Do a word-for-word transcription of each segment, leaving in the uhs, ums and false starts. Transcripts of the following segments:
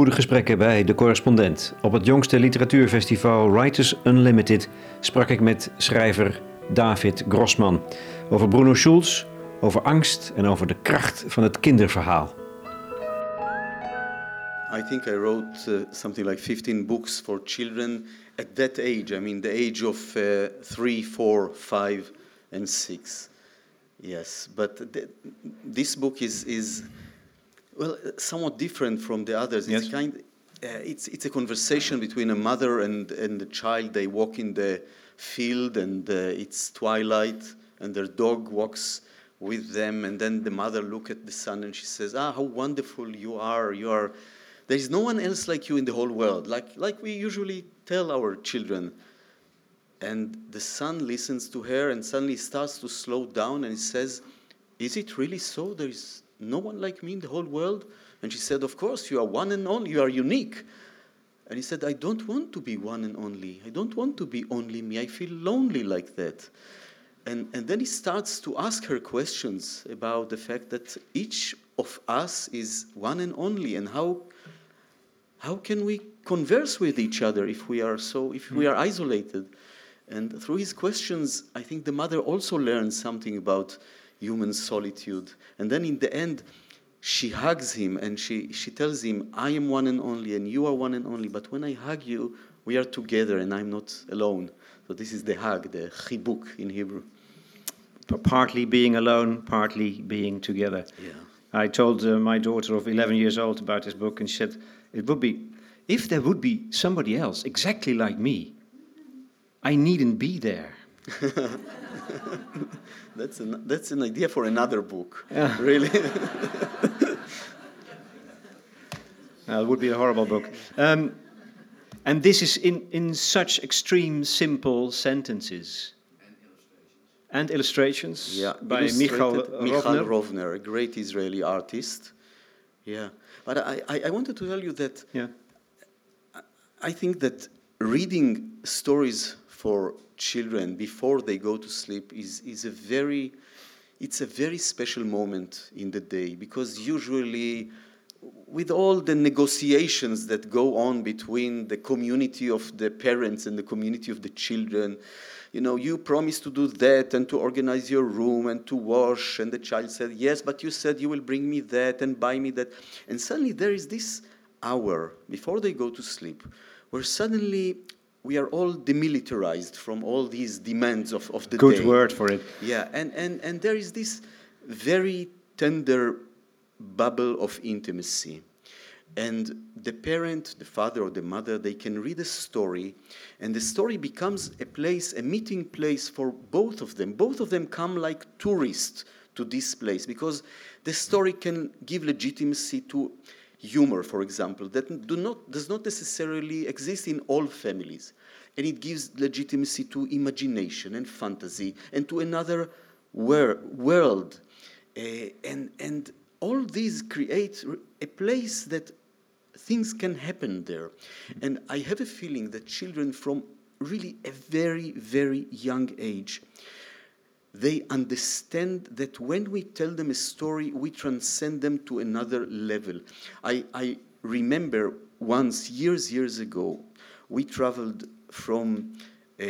goede gesprekken bij De Correspondent. Op het jongste literatuurfestival Writers Unlimited sprak ik met schrijver David Grossman over Bruno Schulz, over angst en over de kracht van het kinderverhaal. I think I wrote uh, something like fifteen books for children at that age. I mean, the age of uh, three, four, five, and six. Yes, but th- this book is is well somewhat different from the others. Yes. It's kind. Uh, it's it's a conversation between a mother and and the child. They walk in the field, and uh, it's twilight, and their dog walks with them, and then the mother looks at the son, and she says, "Ah, how wonderful you are! You are." There is no one else like you in the whole world, like like we usually tell our children. And the son listens to her and suddenly starts to slow down and he says, is it really so? There is no one like me in the whole world? And she said, of course, you are one and only, you are unique. And he said, I don't want to be one and only. I don't want to be only me. I feel lonely like that. And, and then he starts to ask her questions about the fact that each of us is one and only and how How can we converse with each other if we are so, if we are isolated? And through his questions, I think the mother also learned something about human solitude. And then in the end, she hugs him and she, she tells him, I am one and only and you are one and only, but when I hug you, we are together and I'm not alone. So this is the hug, the chibuk in Hebrew. Partly being alone, partly being together. Yeah. I told uh, my daughter of eleven years old about this book and she said, it would be, if there would be somebody else exactly like me, I needn't be there. that's, an, that's an idea for another book, yeah. Really. Well, it would be a horrible book. Um, and this is in, in such extreme, simple sentences. And illustrations. And illustrations yeah. By Michal Rovner. Michal Rovner, a great Israeli artist. Yeah. But I, I, I wanted to tell you that yeah. I think that reading stories for children before they go to sleep is, is a very, it's a very special moment in the day because usually with all the negotiations that go on between the community of the parents and the community of the children, you know, you promised to do that and to organize your room and to wash. And the child said, yes, but you said you will bring me that and buy me that. And suddenly there is this hour before they go to sleep where suddenly we are all demilitarized from all these demands of, of the Good day. Good word for it. Yeah, and, and, and there is this very tender bubble of intimacy. And the parent, the father or the mother, they can read a story, and the story becomes a place, a meeting place for both of them. Both of them come like tourists to this place because the story can give legitimacy to humor, for example, that do not, does not necessarily exist in all families. And it gives legitimacy to imagination and fantasy and to another wor- world. Uh, and, and all these create a place that things can happen there. And I have a feeling that children from really a very, very young age, they understand that when we tell them a story, we transcend them to another level. I, I remember once, years, years ago, we traveled from uh,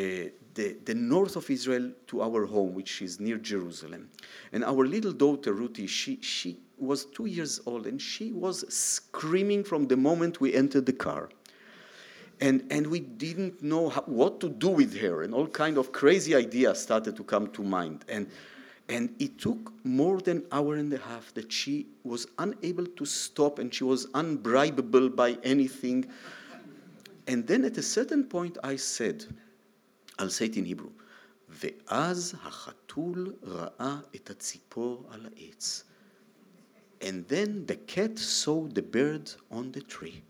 the, the north of Israel to our home, which is near Jerusalem. And our little daughter, Ruti, she, she was two years old, and she was screaming from the moment we entered the car. And, and we didn't know how, what to do with her, and all kind of crazy ideas started to come to mind. And, and it took more than an hour and a half that she was unable to stop, and she was unbribable by anything. And then at a certain point I said, I'll say it in Hebrew, Ve'az ha'chatul ra'a et ha'tzipor al ha'etz. And then the cat saw the bird on the tree.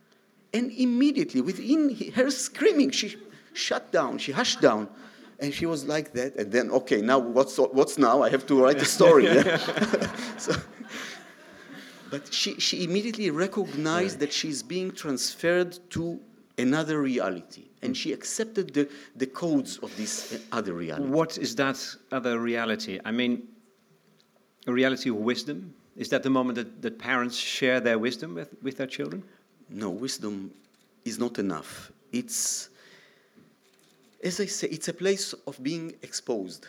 And immediately, within her screaming, she shut down, she hushed down. And she was like that. And then, okay, now what's what's now? I have to write a story. so, but she, she immediately recognized that she's being transferred to another reality. And she accepted the, the codes of this other reality. What is that other reality? I mean, a reality of wisdom? Is that the moment that, that parents share their wisdom with, with their children? no, wisdom is not enough. It's, as I say, it's a place of being exposed.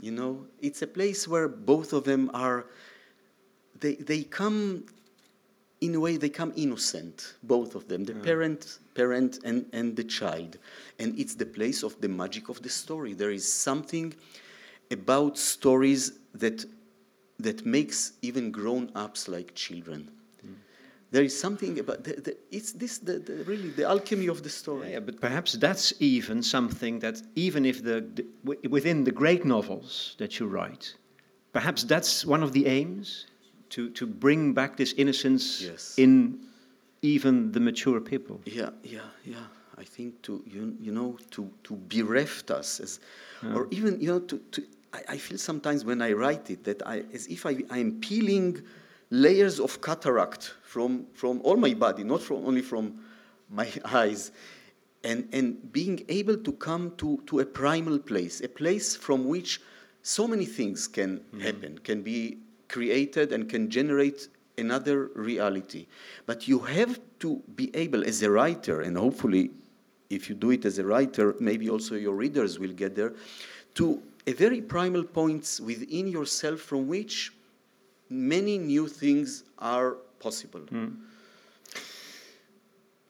You know, it's a place where both of them are, they, they come, in a way, they come innocent, both of them, the yeah. parent parent and, and the child. And it's the place of the magic of the story. There is something about stories that, that makes even grown-ups like children. Mm. There is something about, the, the, it's this, the, the, really, the alchemy of the story. Yeah, yeah, but perhaps that's even something that, even if the, the w- within the great novels that you write, perhaps that's one of the aims, to, to bring back this innocence yes. in even the mature people. Yeah, yeah, yeah. I think to, you, you know, to, to bereft us, as, yeah. or even, you know, to, to I feel sometimes when I write it that I, as if I am peeling layers of cataract from, from all my body, not from, only from my eyes, and, and being able to come to, to a primal place, a place from which so many things can mm-hmm. happen, can be created and can generate another reality. But you have to be able, as a writer, and hopefully if you do it as a writer, maybe also your readers will get there, to a very primal points within yourself from which many new things are possible. Mm.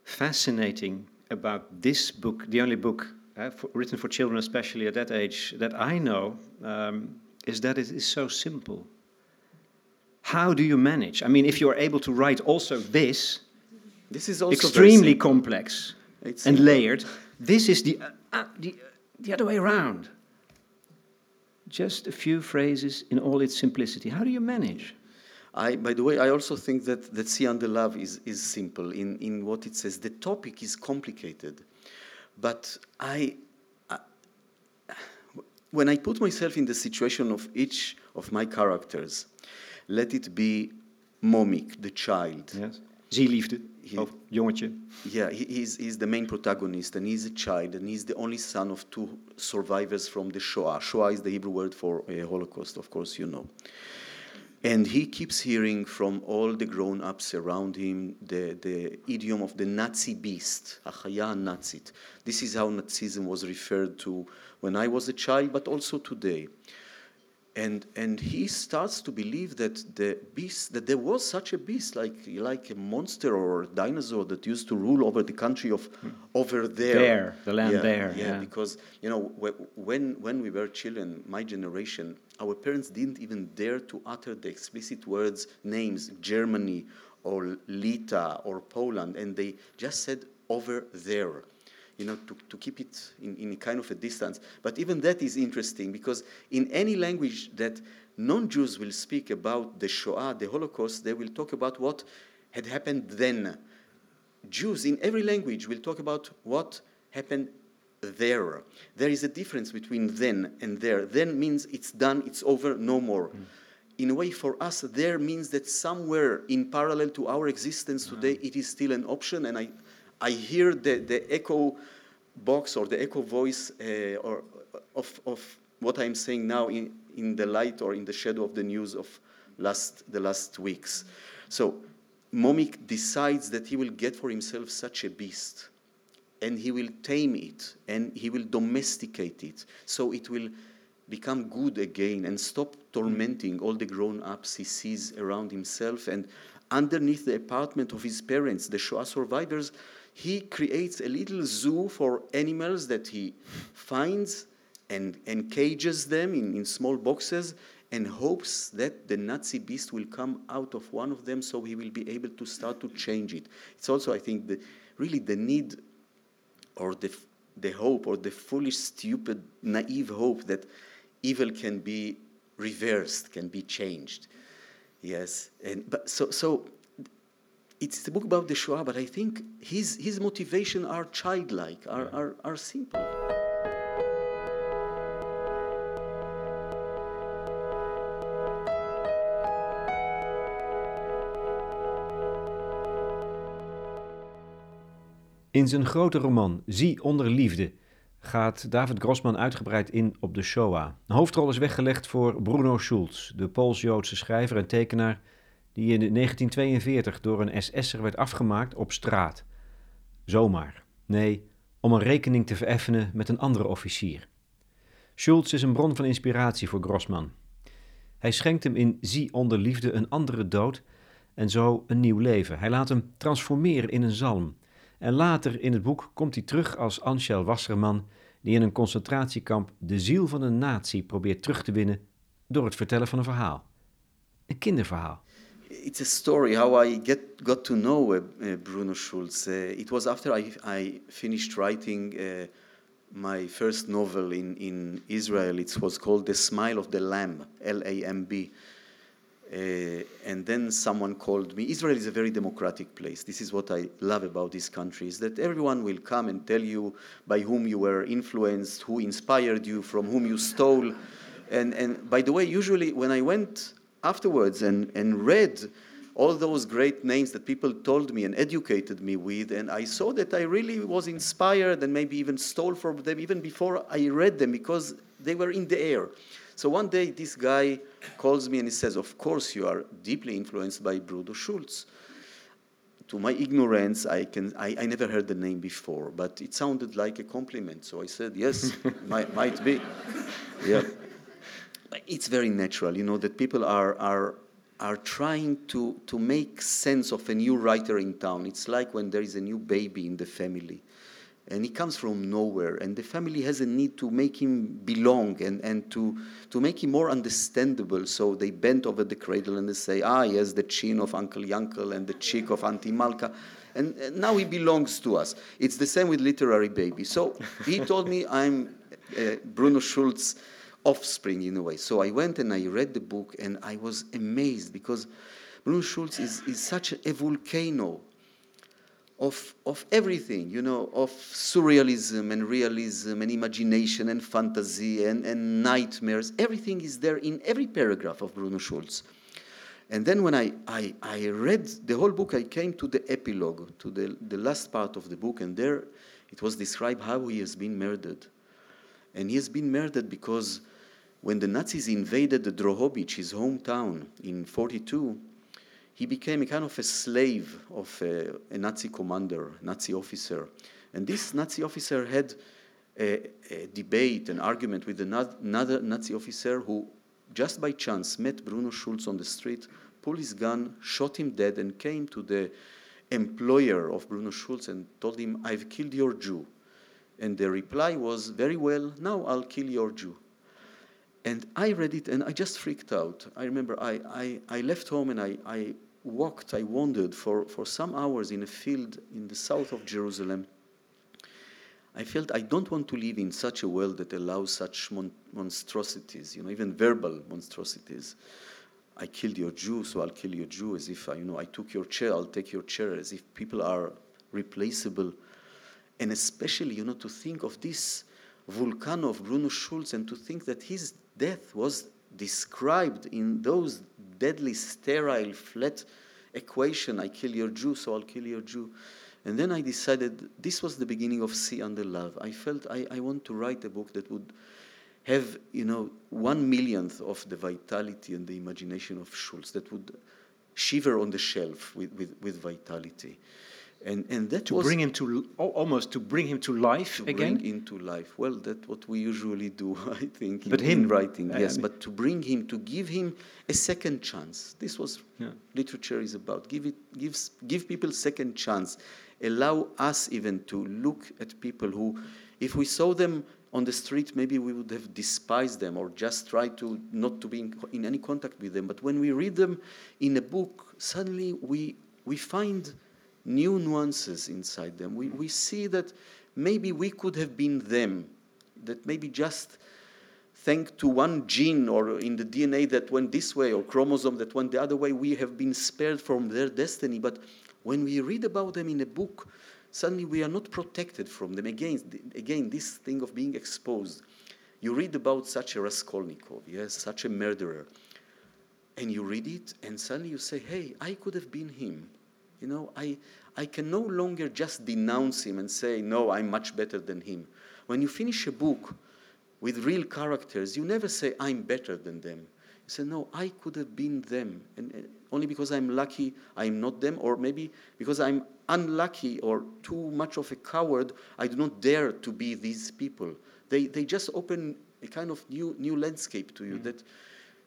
Fascinating about this book, the only book uh, for, written for children, especially at that age, that I know, um, is that it is so simple. How do you manage? I mean, if you are able to write also this, this is also extremely complex it's and simple. Layered, this is the, uh, uh, the, uh, the other way around. Just a few phrases in all its simplicity. How do you manage? I, by the way, I also think that that Zie onder liefde is is simple in, in what it says. The topic is complicated, but I, I, when I put myself in the situation of each of my characters, let it be Momik, the child. Yes. Zie liefde. He, oh, jongetje. Yeah, he, he's, he's the main protagonist, and he's a child, and he's the only son of two survivors from the Shoah. Shoah is the Hebrew word for uh, Holocaust, of course, you know. And he keeps hearing from all the grown-ups around him the, the idiom of the Nazi beast, Achaya Naziit. This is how Nazism was referred to when I was a child, but also today. And and he starts to believe that the beast, that there was such a beast, like like a monster or a dinosaur that used to rule over the country of over there, there the land yeah, there. Yeah, yeah, because you know when when we were children, my generation, our parents didn't even dare to utter the explicit words, names, Germany or Lita or Poland, and they just said over there. You know, to, to keep it in, in kind of a distance. But even that is interesting because in any language that non-Jews will speak about the Shoah, the Holocaust, they will talk about what had happened then. Jews in every language will talk about what happened there. There is a difference between then and there. Then means it's done, it's over, no more. Mm. In a way, for us, there means that somewhere in parallel to our existence yeah. today, it is still an option, and I... I hear the, the echo box or the echo voice uh, or of, of what I'm saying now in, in the light or in the shadow of the news of last the last weeks. So Momik decides that he will get for himself such a beast, and he will tame it, and he will domesticate it, so it will become good again and stop tormenting all the grown-ups he sees around himself. And underneath the apartment of his parents, the Shoah survivors, he creates a little zoo for animals that he finds and, and cages them in, in small boxes and hopes that the Nazi beast will come out of one of them so he will be able to start to change it. It's also, I think, the, really the need or the, the hope or the foolish, stupid, naive hope that evil can be reversed, can be changed. Yes, and but so so it's the book about the Shoah, but I think his his motivation are childlike, are yeah. are, are simple. In zijn grote roman Zie onder liefde gaat David Grossman uitgebreid in op de Shoah. De hoofdrol is weggelegd voor Bruno Schulz, de Pools-Joodse schrijver en tekenaar die in negentien tweeënveertig door een S S'er werd afgemaakt op straat. Zomaar. Nee, om een rekening te vereffenen met een andere officier. Schulz is een bron van inspiratie voor Grossman. Hij schenkt hem in Zie onder liefde een andere dood en zo een nieuw leven. Hij laat hem transformeren in een zalm. En later in het boek komt hij terug als Anshel Wasserman, die in een concentratiekamp de ziel van een natie probeert terug te winnen door het vertellen van een verhaal. Een kinderverhaal. It's a story how I get, got to know uh, uh, Bruno Schulz. Uh, it was after I, I finished writing uh, my first novel in, in Israel. It was called The Smile of the Lamb, L A M B. Uh, and then someone called me. Israel is a very democratic place. This is what I love about this country, is that everyone will come and tell you by whom you were influenced, who inspired you, from whom you stole. And, and by the way, usually when I went afterwards and, and read all those great names that people told me and educated me with, and I saw that I really was inspired and maybe even stole from them even before I read them, because they were in the air. So one day this guy calls me and he says, of course you are deeply influenced by Bruno Schulz. To my ignorance, I can I, I never heard the name before, but it sounded like a compliment. So I said, yes, might, might be. Yeah. It's very natural, you know, that people are are are trying to, to make sense of a new writer in town. It's like when there is a new baby in the family. And he comes from nowhere, and the family has a need to make him belong and, and to, to make him more understandable. So they bend over the cradle and they say, ah, yes, the chin of Uncle Yankel and the cheek of Auntie Malka. And, and now he belongs to us. It's the same with literary baby. So he told me I'm uh, Bruno Schulz offspring in a way. So I went and I read the book, and I was amazed because Bruno Schulz is, is such a volcano. Of, of everything, you know, of surrealism and realism and imagination and fantasy and, and nightmares. Everything is there in every paragraph of Bruno Schulz. And then when I, I, I read the whole book, I came to the epilogue, to the, the last part of the book, and there it was described how he has been murdered. And he has been murdered because when the Nazis invaded the Drohobycz, his hometown, in forty-two, he became a kind of a slave of a, a Nazi commander, Nazi officer. And this Nazi officer had a, a debate, an argument with another Nazi officer who, just by chance, met Bruno Schulz on the street, pulled his gun, shot him dead, and came to the employer of Bruno Schulz and told him, I've killed your Jew. And the reply was, very well, now I'll kill your Jew. And I read it, and I just freaked out. I remember I, I, I left home, and I, I walked, I wandered for, for some hours in a field in the south of Jerusalem. I felt I don't want to live in such a world that allows such mon- monstrosities, you know, even verbal monstrosities. I killed your Jew, so I'll kill your Jew, as if, I, you know, I took your chair, I'll take your chair, as if people are replaceable. And especially, you know, to think of this volcano of Bruno Schulz and to think that his death was described in those deadly, sterile, flat equation, I kill your Jew, so I'll kill your Jew. And then I decided this was the beginning of Zie under Love. I felt I, I want to write a book that would have, you know, one millionth of the vitality and the imagination of Schulz, that would shiver on the shelf with, with, with vitality. And, and that to was bring him to almost to bring him to life to again. Bring into life. Well, that's what we usually do, I think. But in, him in writing, I yes. Mean. But to bring him, to give him a second chance. This was yeah. literature is about. Give it, gives, give people second chance. Allow us even to look at people who, if we saw them on the street, maybe we would have despised them or just tried to not to be in, in any contact with them. But when we read them in a book, suddenly we we find new nuances inside them. We, we see that maybe we could have been them, that maybe just thanks to one gene or in the D N A that went this way or chromosome that went the other way, we have been spared from their destiny. But when we read about them in a book, suddenly we are not protected from them. Again, again this thing of being exposed. You read about such a Raskolnikov, yes, such a murderer, and you read it and suddenly you say, hey, I could have been him. You know, I, I can no longer just denounce him and say, no, I'm much better than him. When you finish a book with real characters, you never say, I'm better than them. You said, no, I could have been them. And, and only because I'm lucky, I'm not them. Or maybe because I'm unlucky or too much of a coward, I do not dare to be these people. They they just open a kind of new new landscape to you, mm-hmm. that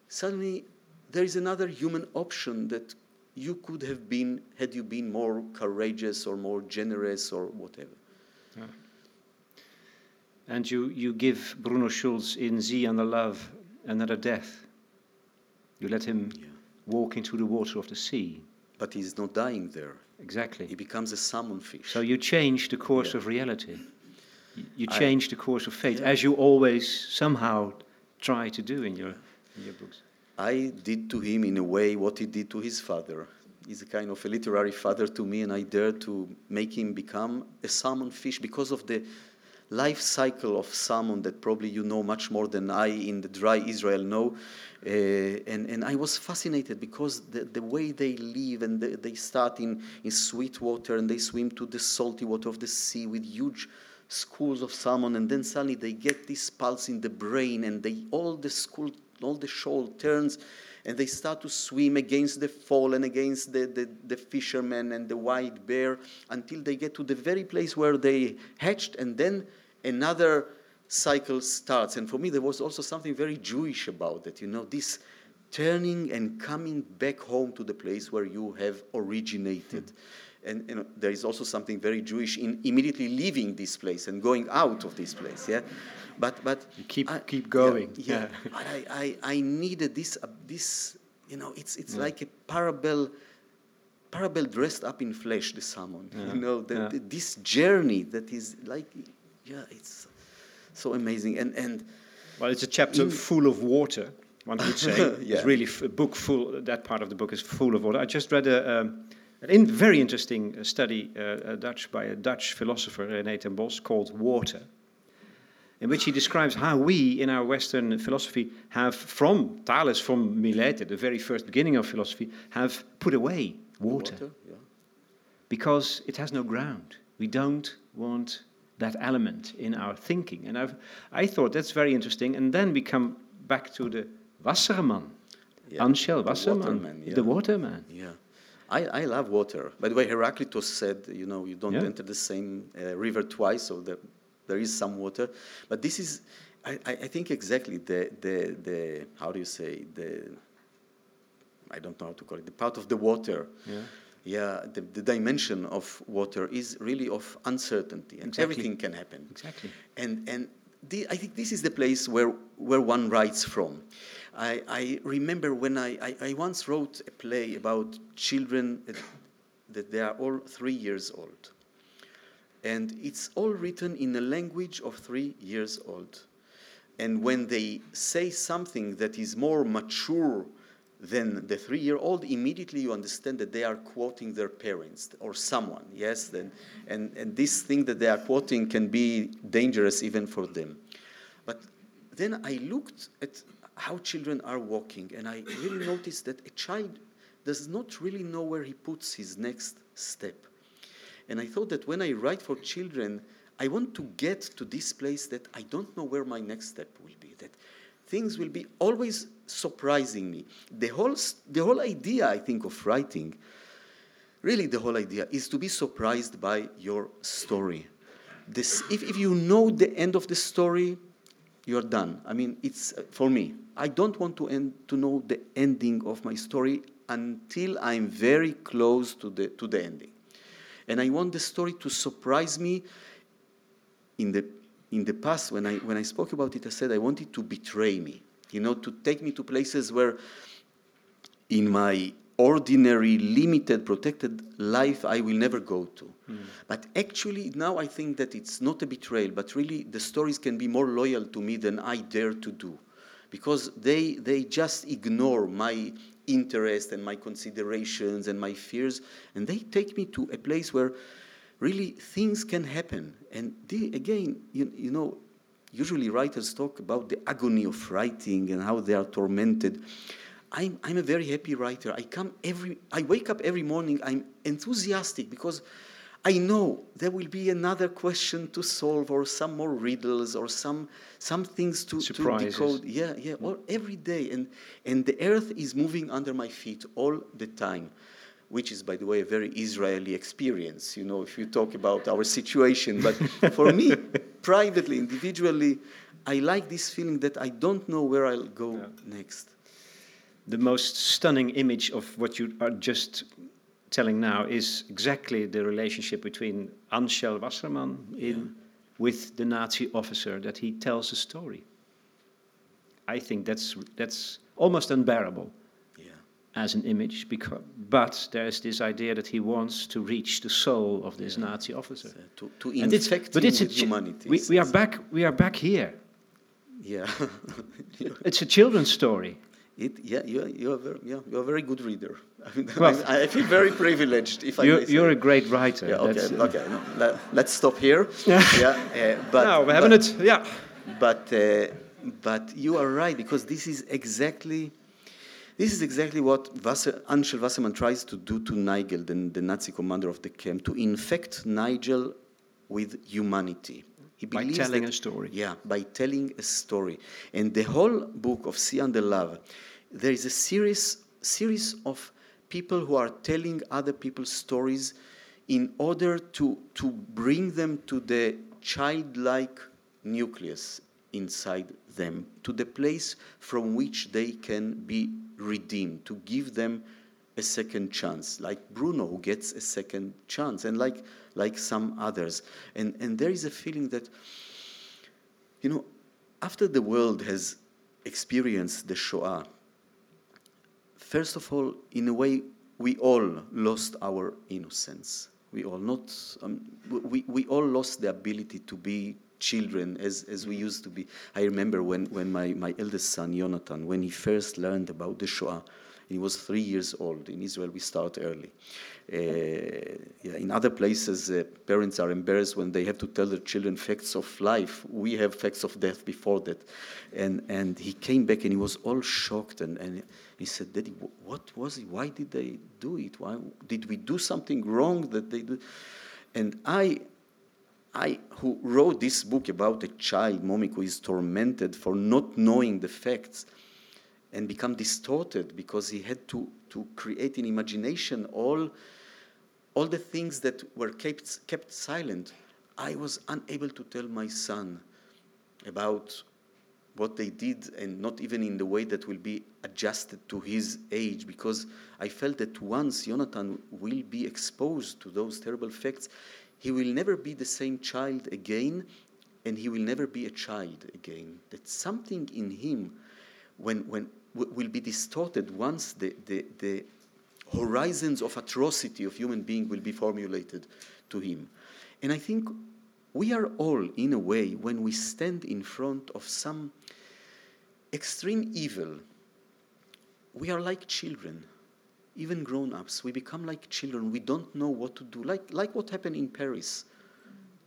suddenly there is another human option that you could have been had you been more courageous or more generous or whatever. Yeah. And you, you give Bruno Schulz in Zie onder liefde another death. You let him yeah. walk into the water of the sea. But he's not dying there. Exactly. He becomes a salmon fish. So you change the course yeah. of reality. You change I, the course of fate, yeah. as you always somehow try to do in your, in your books. I did to him, in a way, what he did to his father. He's a kind of a literary father to me, and I dare to make him become a salmon fish because of the life cycle of salmon that probably you know much more than I in the dry Israel know. Uh, and, and I was fascinated because the, the way they live, and the, they start in, in sweet water, and they swim to the salty water of the sea with huge schools of salmon, and then suddenly they get this pulse in the brain, and they all the school, all the shoal turns, and they start to swim against the fall and against the, the, the fishermen and the white bear, until they get to the very place where they hatched, and then another cycle starts. And for me, there was also something very Jewish about it, you know, this turning and coming back home to the place where you have originated. Mm-hmm. And, and there is also something very Jewish in immediately leaving this place and going out of this place. Yeah, but but you keep I, keep going. Yeah, yeah. I, I I needed this uh, this you know it's it's yeah. like a parable parable dressed up in flesh, the salmon. Yeah. You know the, yeah. the, this journey that is like yeah it's so amazing and and well it's a chapter in, full of water. One could say yeah. it's really a book full. That part of the book is full of water. I just read a. Um, An very interesting study uh, a Dutch, by a Dutch philosopher, René Tembos, called Water, in which he describes how we, in our Western philosophy, have from Thales, from Milete, the very first beginning of philosophy, have put away water. water yeah. Because it has no ground. We don't want that element in our thinking. And I've, I thought that's very interesting. And then we come back to the Wasserman, yeah. Anshel Wasserman, the waterman. Yeah. The waterman. Yeah. I, I love water. By the way, Heraclitus said, you know, you don't yeah. enter the same uh, river twice, so there, there is some water. But this is, I, I think exactly the, the, the, how do you say, the, I don't know how to call it, the part of the water. Yeah. Yeah, the, the dimension of water is really of uncertainty, and exactly. everything can happen. Exactly. And, and the, I think this is the place where, where one writes from. I, I remember when I, I, I once wrote a play about children that, that they are all three years old. And it's all written in the language of three years old. And when they say something that is more mature than the three-year-old, immediately you understand that they are quoting their parents or someone, yes? And, and, and this thing that they are quoting can be dangerous even for them. But then I looked at how children are walking, and I really noticed that a child does not really know where he puts his next step. And I thought that when I write for children, I want to get to this place that I don't know where my next step will be, that things will be always surprising me. The whole, the whole idea, I think, of writing, really the whole idea, is to be surprised by your story. This, if, if you know the end of the story, you're done. I mean, it's uh, for me. I don't want to end to know the ending of my story until I'm very close to the to the ending, and I want the story to surprise me. In the in the past, when I when I spoke about it, I said I want it to betray me. You know, to take me to places where, in my ordinary, limited, protected life, I will never go to. Mm. But actually, now I think that it's not a betrayal, but really the stories can be more loyal to me than I dare to do. Because they, they just ignore my interest and my considerations and my fears, and they take me to a place where really things can happen. And they, again, you, you know, usually writers talk about the agony of writing and how they are tormented. I'm, I'm a very happy writer. I come every, I wake up every morning. I'm enthusiastic because I know there will be another question to solve, or some more riddles, or some some things to, to decode. Yeah, yeah. Or every day, and and the earth is moving under my feet all the time, which is, by the way, a very Israeli experience. You know, if you talk about our situation, but for me, privately, individually, I like this feeling that I don't know where I'll go yeah. next. The most stunning image of what you are just telling now is exactly the relationship between Anshel Wasserman in, yeah. with the Nazi officer, that he tells a story. I think that's that's almost unbearable yeah. as an image, because, but there's this idea that he wants to reach the soul of this yeah. Nazi officer. So, to to infect him with humanity. We, we, are back, we are back here. Yeah. It's a children's story. It, yeah, you, you are very, yeah, you're a very good reader. I, mean, well, I, I feel very privileged. If I you're, you're a great writer. Yeah, okay, uh, okay. No, let, let's stop here. Yeah. yeah uh, but, no, we haven't it. Yeah. But uh, but you are right, because this is exactly this is exactly what Wasser, Anshel Wasserman tries to do to Nigel, the, the Nazi commander of the camp, to infect Nigel with humanity. He by telling that, a story. Yeah, by telling a story. And the whole book of Zie onder liefde, there is a series, series of people who are telling other people's stories in order to, to bring them to the childlike nucleus inside them, to the place from which they can be redeemed, to give them a second chance, like Bruno, who gets a second chance, and like like some others. And and there is a feeling that, you know, after the world has experienced the Shoah, first of all, in a way, we all lost our innocence. We all not um, we we all lost the ability to be children as as we used to be. I remember when when my my eldest son Jonathan, when he first learned about the Shoah. He was three years old. In Israel, we start early. Uh, yeah, in other places, uh, parents are embarrassed when they have to tell their children facts of life. We have facts of death before that. And and he came back and he was all shocked. And, and he said, Daddy, what was it? Why did they do it? Why did we do something wrong that they do? And I... I, who wrote this book about a child, Momik, who is tormented for not knowing the facts, and become distorted because he had to, to create in imagination all, all the things that were kept, kept silent. I was unable to tell my son about what they did, and not even in the way that will be adjusted to his age, because I felt that once Jonathan will be exposed to those terrible facts, he will never be the same child again, and he will never be a child again. That something in him when when w- will be distorted once the, the, the horizons of atrocity of human being will be formulated to him. And I think we are all, in a way, when we stand in front of some extreme evil, we are like children, even grown-ups. We become like children. We don't know what to do, like like what happened in Paris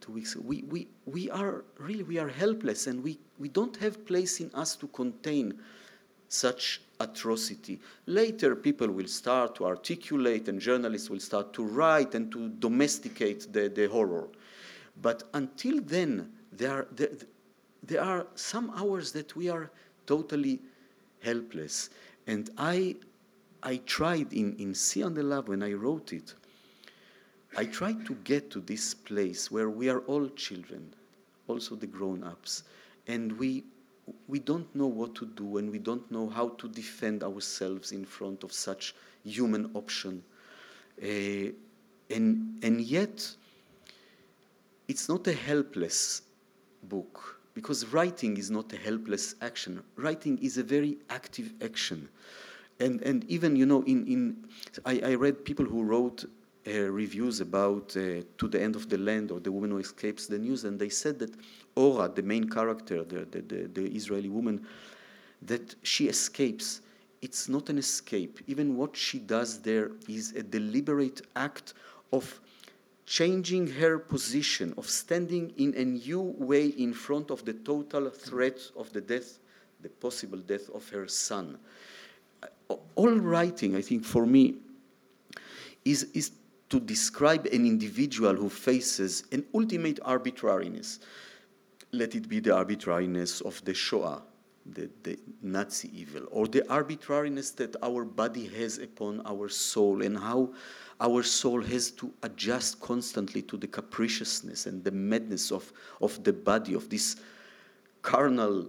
two weeks ago. We, we, we are really, we are helpless, and we, we don't have place in us to contain such atrocity. Later, people will start to articulate, and journalists will start to write and to domesticate the, the horror. But until then, there are, there, there are some hours that we are totally helpless. And I I tried in, in Zie onder liefde, when I wrote it, I tried to get to this place where we are all children, also the grown-ups, and we we don't know what to do, and we don't know how to defend ourselves in front of such human option. Uh, and and yet, it's not a helpless book, because writing is not a helpless action. Writing is a very active action. And and even, you know, in, in I, I read people who wrote Uh, reviews about uh, To the End of the Land, or The Woman Who Escapes the News, and they said that Ora, the main character, the, the, the, the Israeli woman, that she escapes. It's not an escape. Even what she does there is a deliberate act of changing her position, of standing in a new way in front of the total threat of the death, the possible death of her son. All writing, I think, for me, is is to describe an individual who faces an ultimate arbitrariness. Let it be the arbitrariness of the Shoah, the, the Nazi evil, or the arbitrariness that our body has upon our soul, and how our soul has to adjust constantly to the capriciousness and the madness of, of the body, of this carnal,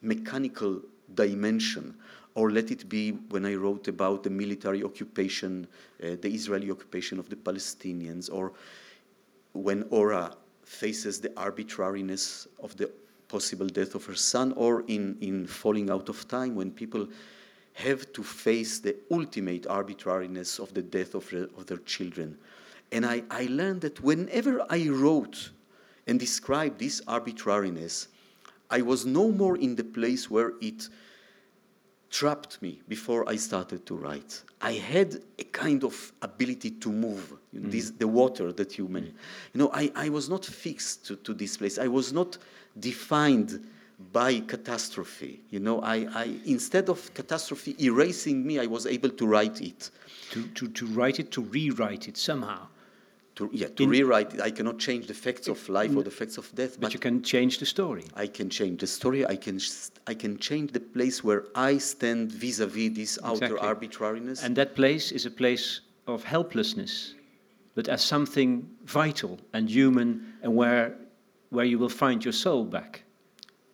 mechanical dimension. Or let it be when I wrote about the military occupation, uh, the Israeli occupation of the Palestinians, or when Ora faces the arbitrariness of the possible death of her son, or in, in Falling Out of Time, when people have to face the ultimate arbitrariness of the death of, re, of their children. And I, I learned that whenever I wrote and described this arbitrariness, I was no more in the place where it trapped me before I started to write. I had a kind of ability to move, mm. this, the water that you mentioned. Mm. You know, I, I was not fixed to, to this place. I was not defined by catastrophe. You know, I, I instead of catastrophe erasing me, I was able to write it. To, to, to write it, to rewrite it somehow. To, yeah, to In, rewrite it. I cannot change the facts of life or the facts of death. But, but you can change the story. I can change the story. I can I can change the place where I stand vis-a-vis this outer exactly. arbitrariness. And that place is a place of helplessness, but as something vital and human, and where where you will find your soul back.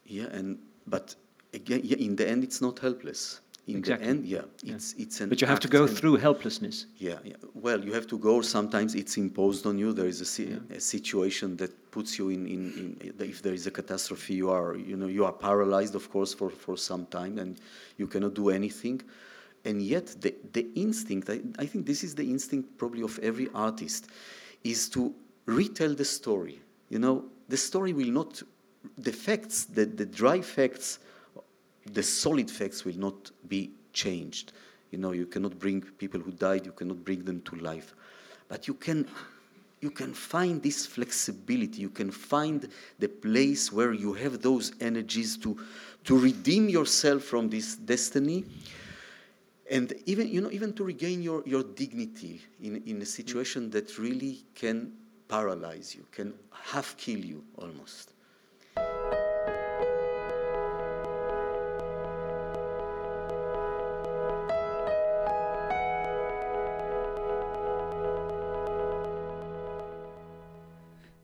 Yeah, and but again, yeah, in the end, it's not helpless. In exactly. the end, yeah, yeah. It's, it's an But you have to go through helplessness. Yeah, yeah, well, you have to go. Sometimes it's imposed on you. There is a, si- yeah. a situation that puts you in, in, in... If there is a catastrophe, you are, you know, you are paralyzed, of course, for, for some time, and you cannot do anything. And yet, the, the instinct, I, I think this is the instinct probably of every artist, is to retell the story. You know, the story will not... The facts, the, the dry facts... The solid facts will not be changed. You know, you cannot bring people who died, you cannot bring them to life. But you can, you can find this flexibility, you can find the place where you have those energies to, to redeem yourself from this destiny. And even, you know, even to regain your, your dignity in, in a situation that really can paralyze you, can half kill you almost.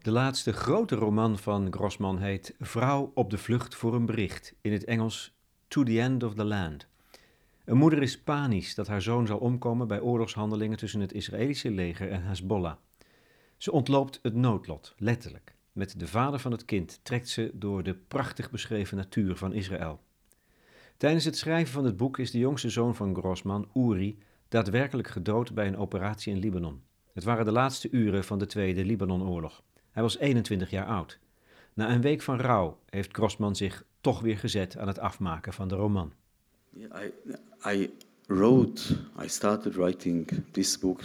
De laatste grote roman van Grossman heet Vrouw op de vlucht voor een bericht, in het Engels To the End of the Land. Een moeder is panisch dat haar zoon zal omkomen bij oorlogshandelingen tussen het Israëlische leger en Hezbollah. Ze ontloopt het noodlot, letterlijk. Met de vader van het kind trekt ze door de prachtig beschreven natuur van Israël. Tijdens het schrijven van het boek is de jongste zoon van Grossman, Uri, daadwerkelijk gedood bij een operatie in Libanon. Het waren de laatste uren van de Tweede Libanonoorlog. Hij was eenentwintig jaar oud. Na een week van rouw heeft Grossman zich toch weer gezet aan het afmaken van de roman. Yeah, I, I wrote, I started writing this book,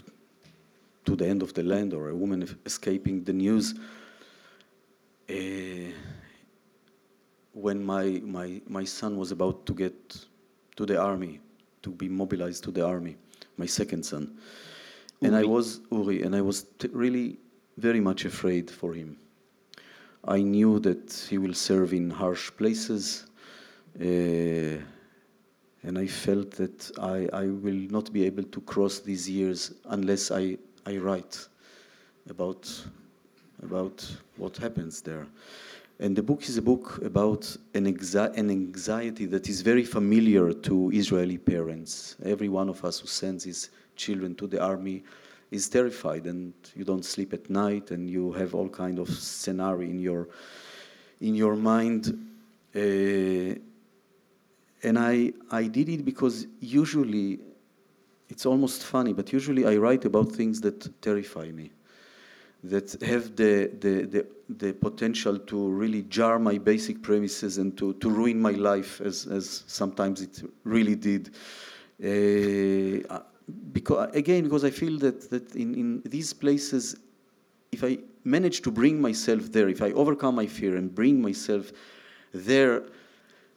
To the End of the Land, or A Woman Escaping the News, uh, when my, my, my son was about to get to the army, to be mobilized to the army, my second son. Uri. And I was, Uri, and I was t- really... very much afraid for him. I knew that he will serve in harsh places, uh, and I felt that I, I will not be able to cross these years unless I, I write about, about what happens there. And the book is a book about an, exi- an anxiety that is very familiar to Israeli parents. Every one of us who sends his children to the army is terrified, and you don't sleep at night, and you have all kind of scenario in your in your mind. Uh, and I I did it because usually, it's almost funny, but usually I write about things that terrify me, that have the the the, the potential to really jar my basic premises and to, to ruin my life, as as sometimes it really did. Uh, Because again, because I feel that, that in, in these places, if I manage to bring myself there, if I overcome my fear and bring myself there,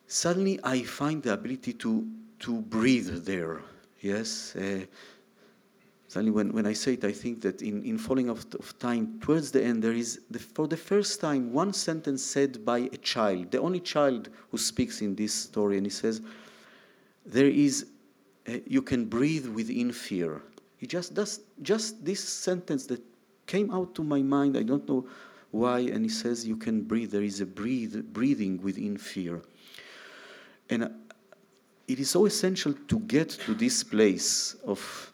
suddenly I find the ability to to breathe there. Yes, uh, Suddenly, when, when I say it, I think that in, in Falling Out of Time, towards the end, there is, the, for the first time, one sentence said by a child, the only child who speaks in this story, and he says, there is, uh, you can breathe within fear. He just does, just this sentence that came out to my mind, I don't know why, and he says, you can breathe, there is a breathe, breathing within fear. And uh, it is so essential to get to this place of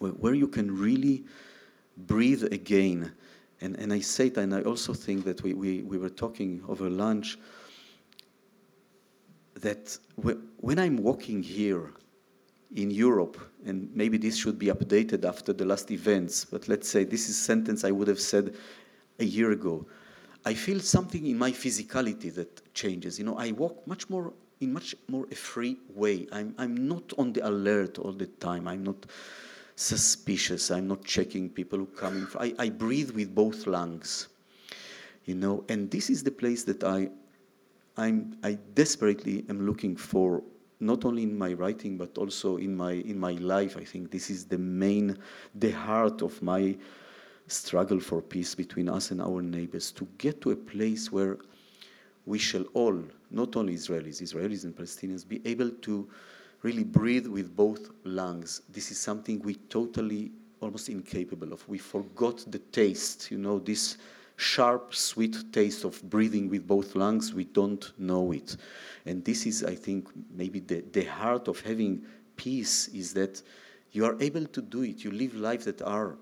where you can really breathe again. And, and I say it, and I also think that we, we, we were talking over lunch, that when I'm walking here in Europe, and maybe this should be updated after the last events, but let's say this is a sentence I would have said a year ago. I feel something in my physicality that changes. You know, I walk much more in much more a free way. I'm, I'm not on the alert all the time. I'm not suspicious. I'm not checking people who come in. I, I breathe with both lungs, you know, and this is the place that I, I'm, I desperately am looking for, not only in my writing, but also in my, in my life. I think this is the main, the heart of my struggle for peace between us and our neighbors, to get to a place where we shall all, not only Israelis, Israelis and Palestinians, be able to really breathe with both lungs. This is something we totally, almost incapable of. We forgot the taste, you know, this sharp, sweet taste of breathing with both lungs. We don't know it. And this is, I think, maybe the, the heart of having peace, is that you are able to do it. You live lives that are,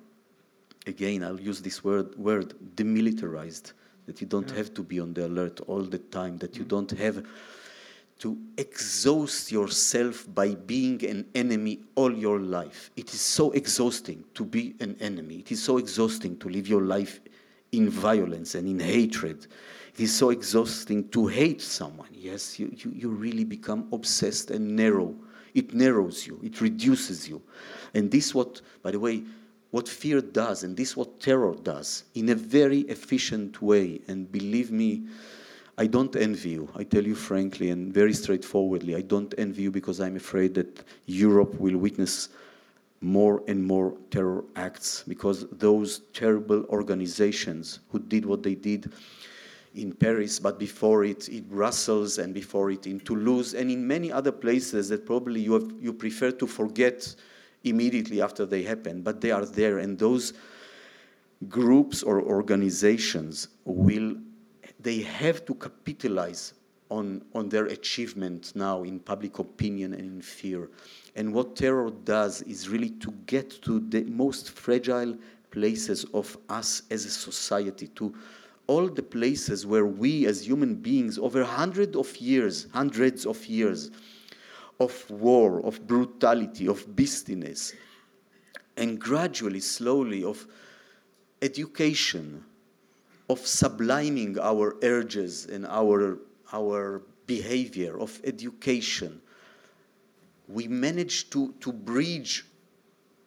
again, I'll use this word, word demilitarized, that you don't yeah. have to be on the alert all the time, that you mm-hmm. don't have to exhaust yourself by being an enemy all your life. It is so exhausting to be an enemy. It is so exhausting to live your life in violence and in hatred. It is so exhausting to hate someone. Yes, you, you, you really become obsessed and narrow. It narrows you. It reduces you. And this what, by the way, what fear does, and this what terror does, in a very efficient way. And believe me, I don't envy you. I tell you frankly and very straightforwardly, I don't envy you, because I'm afraid that Europe will witness more and more terror acts, because those terrible organizations who did what they did in Paris, but before it in Brussels, and before it in Toulouse, and in many other places that probably you, have, you prefer to forget immediately after they happen, but they are there, and those groups or organizations will they have to capitalize on, on their achievement now in public opinion and in fear. And what terror does is really to get to the most fragile places of us as a society, to all the places where we as human beings, over hundreds of years, hundreds of years of war, of brutality, of beastiness, and gradually, slowly, of education, of subliming our urges and our, our behavior, of education. We manage to, to bridge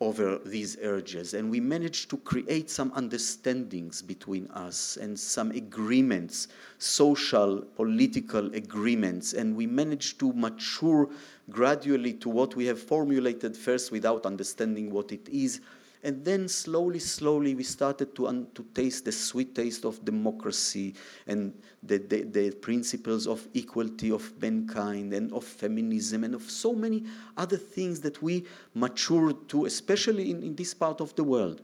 over these urges, and we manage to create some understandings between us and some agreements, social, political agreements, and we manage to mature gradually to what we have formulated first without understanding what it is. And then slowly, slowly, we started to, un- to taste the sweet taste of democracy and the, the, the principles of equality of mankind and of feminism and of so many other things that we matured to, especially in, in this part of the world.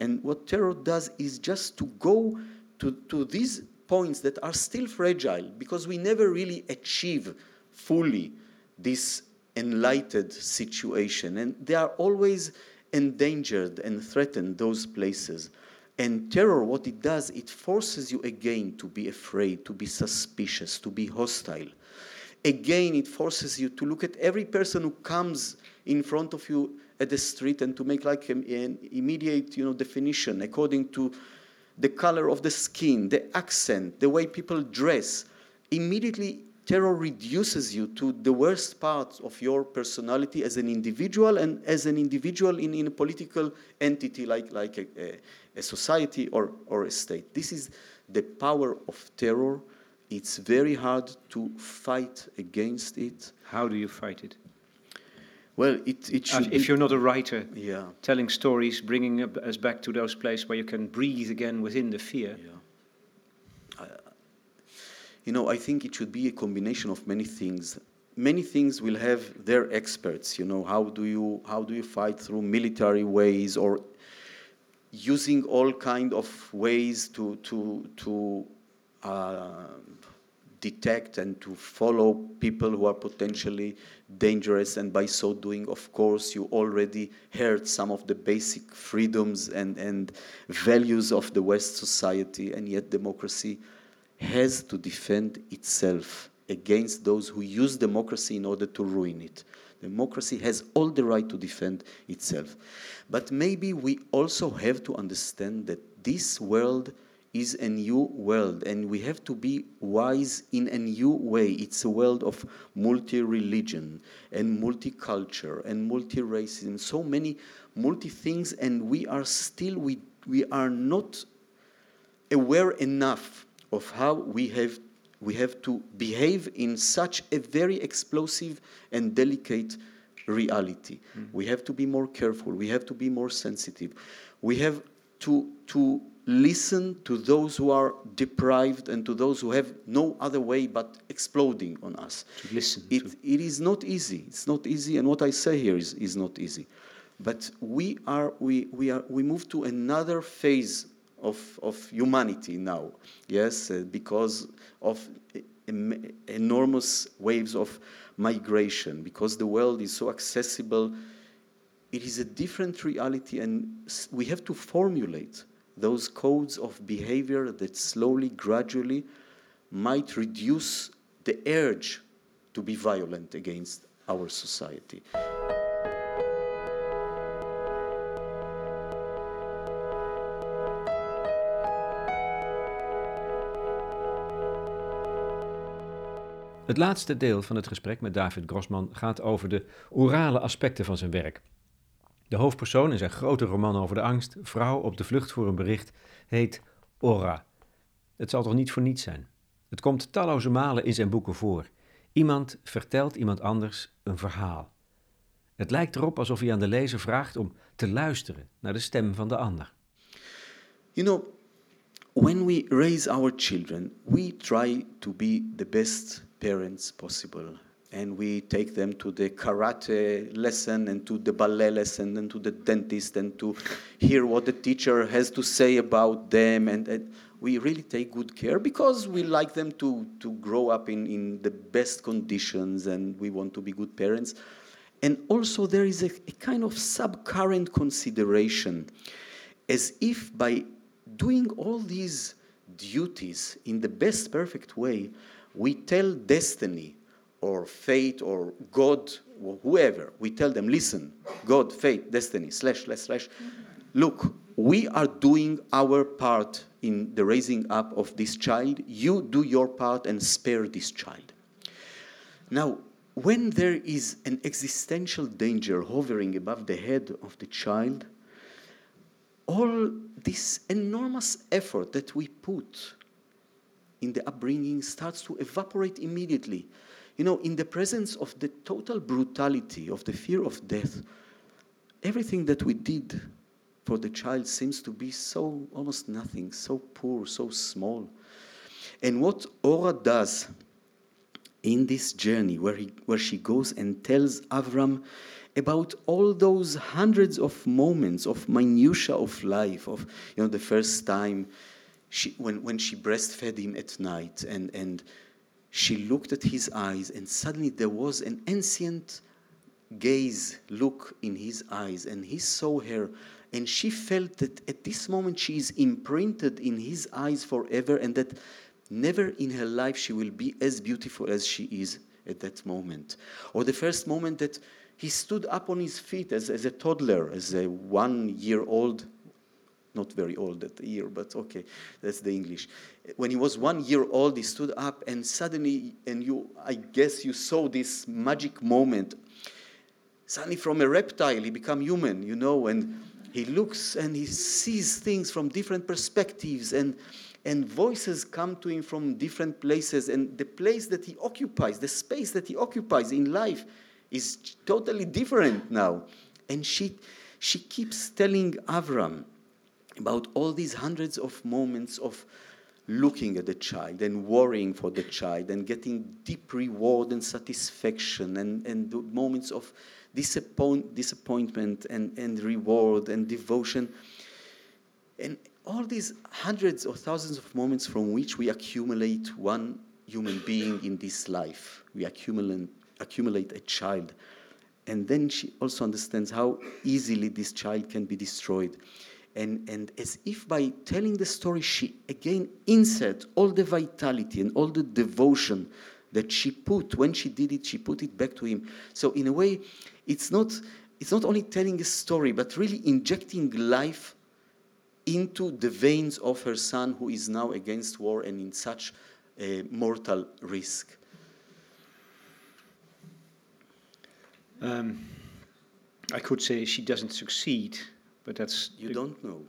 And what terror does is just to go to, to these points that are still fragile, because we never really achieve fully this enlightened situation. And they are always endangered and threaten those places. And terror, what it does, it forces you again to be afraid, to be suspicious, to be hostile. Again, it forces you to look at every person who comes in front of you at the street and to make like an, an immediate, you know, definition according to the color of the skin, the accent, the way people dress. Immediately, terror reduces you to the worst parts of your personality as an individual, and as an individual in, in a political entity like, like a, a, a society or, or a state. This is the power of terror. It's very hard to fight against it. How do you fight it? Well, it, it should. If you're not a writer, yeah. telling stories, bringing us back to those places where you can breathe again within the fear. Yeah. I, you know, I think it should be a combination of many things. Many things will have their experts. You know, how do you how do you fight through military ways or using all kind of ways to to to uh, detect and to follow people who are potentially dangerous, and by so doing, of course, you already hurt some of the basic freedoms and and values of the West society, and yet democracy has to defend itself against those who use democracy in order to ruin it. Democracy has all the right to defend itself. But maybe we also have to understand that this world is a new world, and we have to be wise in a new way. It's a world of multi-religion and multiculture and multi-racism, so many multi-things, and we are still, we, we are not aware enough of how we have We have to behave in such a very explosive and delicate reality. Mm. We have to be more careful. We have to be more sensitive. We have to, to listen to those who are deprived and to those who have no other way but exploding on us. To listen it, to. It is not easy. It's not easy, and what I say here is, is not easy. But we are we we are we move to another phase Of, of humanity now, yes, uh, because of em- enormous waves of migration, because the world is so accessible. It is a different reality, and we have to formulate those codes of behavior that slowly, gradually might reduce the urge to be violent against our society. Het laatste deel van het gesprek met David Grossman gaat over de orale aspecten van zijn werk. De hoofdpersoon in zijn grote roman over de angst, Vrouw op de vlucht voor een bericht, heet Ora. Het zal toch niet voor niets zijn? Het komt talloze malen in zijn boeken voor. Iemand vertelt iemand anders een verhaal. Het lijkt erop alsof hij aan de lezer vraagt om te luisteren naar de stem van de ander. You know, when we raise our children, we try to be the best parents possible, and we take them to the karate lesson and to the ballet lesson and to the dentist and to hear what the teacher has to say about them, and, and we really take good care because we like them to, to grow up in, in the best conditions, and we want to be good parents. And also there is a, a kind of subcurrent consideration, as if by doing all these duties in the best perfect way, we tell destiny or fate or God or whoever, we tell them, listen, God, fate, destiny, slash, slash, slash. Look, we are doing our part in the raising up of this child. You do your part and spare this child. Now, when there is an existential danger hovering above the head of the child, all this enormous effort that we put in the upbringing starts to evaporate immediately. You know, in the presence of the total brutality of the fear of death, everything that we did for the child seems to be so almost nothing, so poor, so small. And what Ora does in this journey, where he, where she goes and tells Avram about all those hundreds of moments of minutia of life, of, you know, the first time She, when, when she breastfed him at night, and, and she looked at his eyes, and suddenly there was an ancient gaze look in his eyes, and he saw her, and she felt that at this moment she is imprinted in his eyes forever, and that never in her life she will be as beautiful as she is at that moment. Or the first moment that he stood up on his feet as, as a toddler, as a one-year-old, not very old that year, but okay, that's the English. When he was one year old, he stood up, and suddenly, and you, I guess you saw this magic moment. Suddenly from a reptile, he became human, you know, and he looks and he sees things from different perspectives, and, and voices come to him from different places, and the place that he occupies, the space that he occupies in life is totally different now. And she, she keeps telling Avram about all these hundreds of moments of looking at the child and worrying for the child and getting deep reward and satisfaction and, and the moments of disappoint, disappointment and, and reward and devotion. And all these hundreds or thousands of moments from which we accumulate one human being in this life. We accumulate, accumulate a child. And then she also understands how easily this child can be destroyed. And, and as if by telling the story, she again inserts all the vitality and all the devotion that she put, when she did it, she put it back to him. So in a way, it's not, it's not only telling a story, but really injecting life into the veins of her son, who is now against war and in such a mortal risk. Um, I could say she doesn't succeed. But that's you don't know.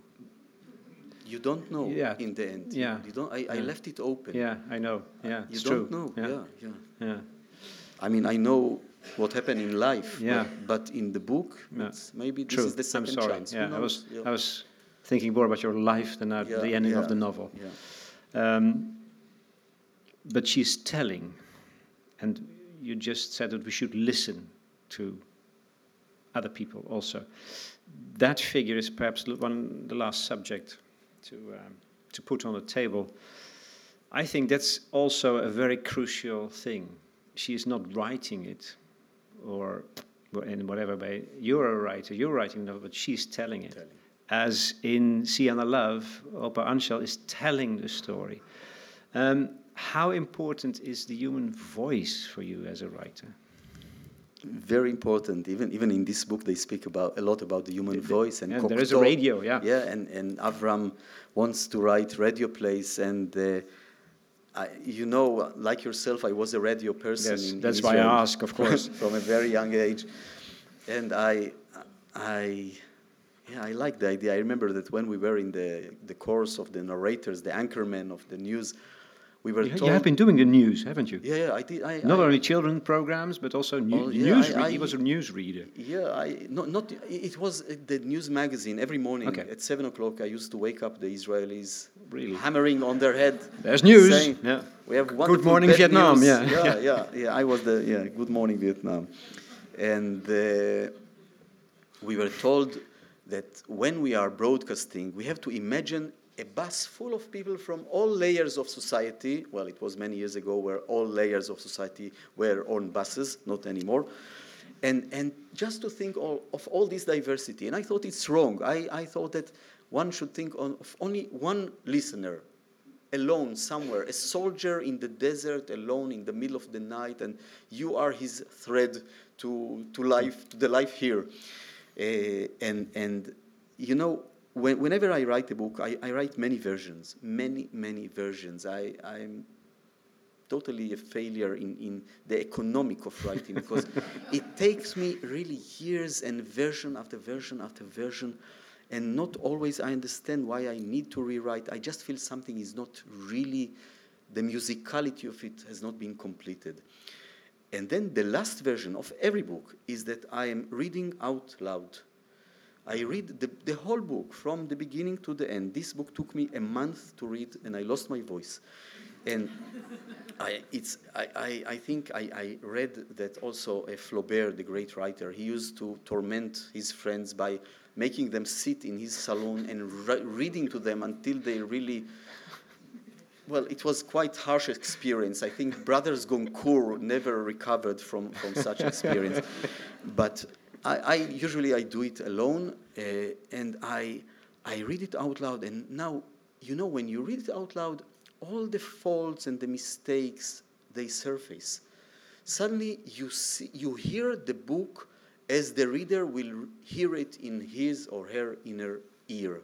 You don't know yeah. in the end. Yeah. You don't. I, I yeah. left it open. Yeah, I know. Yeah, you it's don't true. know. Yeah. Yeah. yeah, yeah. I mean, I know what happened in life. Yeah. But, but in the book, yeah. it's maybe this true. is the second I'm sorry. chance. Yeah, I was yeah. I was thinking more about your life than at yeah. the ending yeah. of the novel. Yeah. Um, but she's telling, and you just said that we should listen to other people also. That figure is perhaps one the last subject to um, to put on the table. I think that's also a very crucial thing. She is not writing it, or in whatever way. You're a writer. You're writing it, but she's telling it. Telling. As in Zie onder liefde, Opa Anshel is telling the story. Um, how important is the human voice for you as a writer? Very important. Even even in this book, they speak about a lot about the human the, voice and yeah, there is a radio, yeah, yeah, and, and Avram wants to write radio plays, and uh, I, you know, like yourself, I was a radio person. Yes, in that's Israel, why I ask, of course, from a very young age, and I, I, yeah, I like the idea. I remember that when we were in the the course of the narrators, the anchorman of the news. We were you, you have been doing the news, haven't you? Yeah, yeah I did. I, not I, only children programs, but also new, oh, yeah, news. I, re- I, he was a news reader. Yeah, I, not, not. It was the news magazine every morning okay. at seven o'clock. I used to wake up the Israelis, really? hammering on their head. There's news. Saying, yeah. We have Good morning Vietnam. News. Yeah, yeah, yeah, yeah. I was the yeah. Good morning Vietnam, and uh, we were told that when we are broadcasting, we have to imagine a bus full of people from all layers of society. Well, it was many years ago where all layers of society were on buses, not anymore. And and just to think all, of all this diversity. And I thought it's wrong. I, I thought that one should think on, of only one listener, alone somewhere, a soldier in the desert, alone in the middle of the night, and you are his thread to to life, to the life here. Uh, and and you know. When, whenever I write a book, I, I write many versions, many, many versions. I, I'm totally a failure in, in the economic of writing because it takes me really years and version after version after version, and not always I understand why I need to rewrite. I just feel something is not really, the musicality of it has not been completed. And then the last version of every book is that I am reading out loud. I read the, the whole book from the beginning to the end. This book took me a month to read, and I lost my voice. And I, it's, I, I, I think I, I read that also uh, Flaubert, the great writer, he used to torment his friends by making them sit in his salon and re- reading to them until they really... Well, it was quite harsh experience. I think brothers Goncourt never recovered from, from such experience. But... I, I usually I do it alone, uh, and I I read it out loud. And now, you know, when you read it out loud, all the faults and the mistakes, they surface. Suddenly, you see, you hear the book as the reader will hear it in his or her inner ear.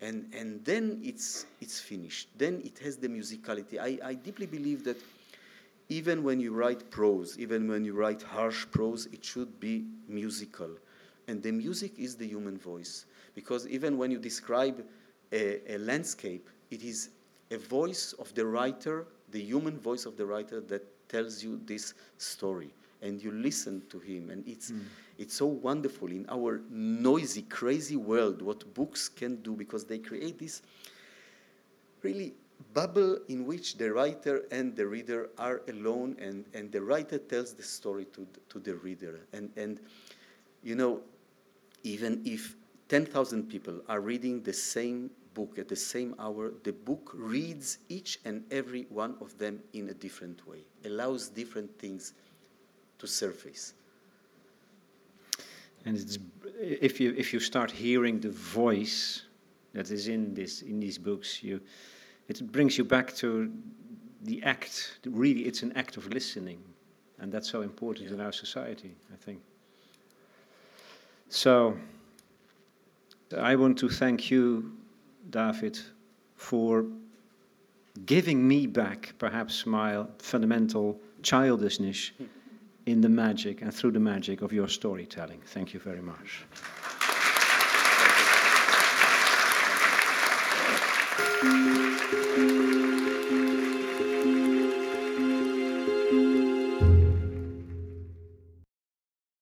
And and then it's it's finished. Then it has the musicality. I, I deeply believe that even when you write prose, even when you write harsh prose, it should be musical. And the music is the human voice. Because even when you describe a, a landscape, it is a voice of the writer, the human voice of the writer that tells you this story. and you listen to him. And it's, mm. it's so wonderful in our noisy, crazy world, what books can do, because they create this really bubble in which the writer and the reader are alone, and, and the writer tells the story to, to the reader. And, and, you know, even if ten thousand people are reading the same book at the same hour, the book reads each and every one of them in a different way, allows different things to surface. And it's, if you if you start hearing the voice that is in this in these books, you it brings you back to the act. Really, it's an act of listening, and that's so important yeah. in our society, I think. So, I want to thank you, David, for giving me back perhaps my fundamental childishness in the magic and through the magic of your storytelling. Thank you very much.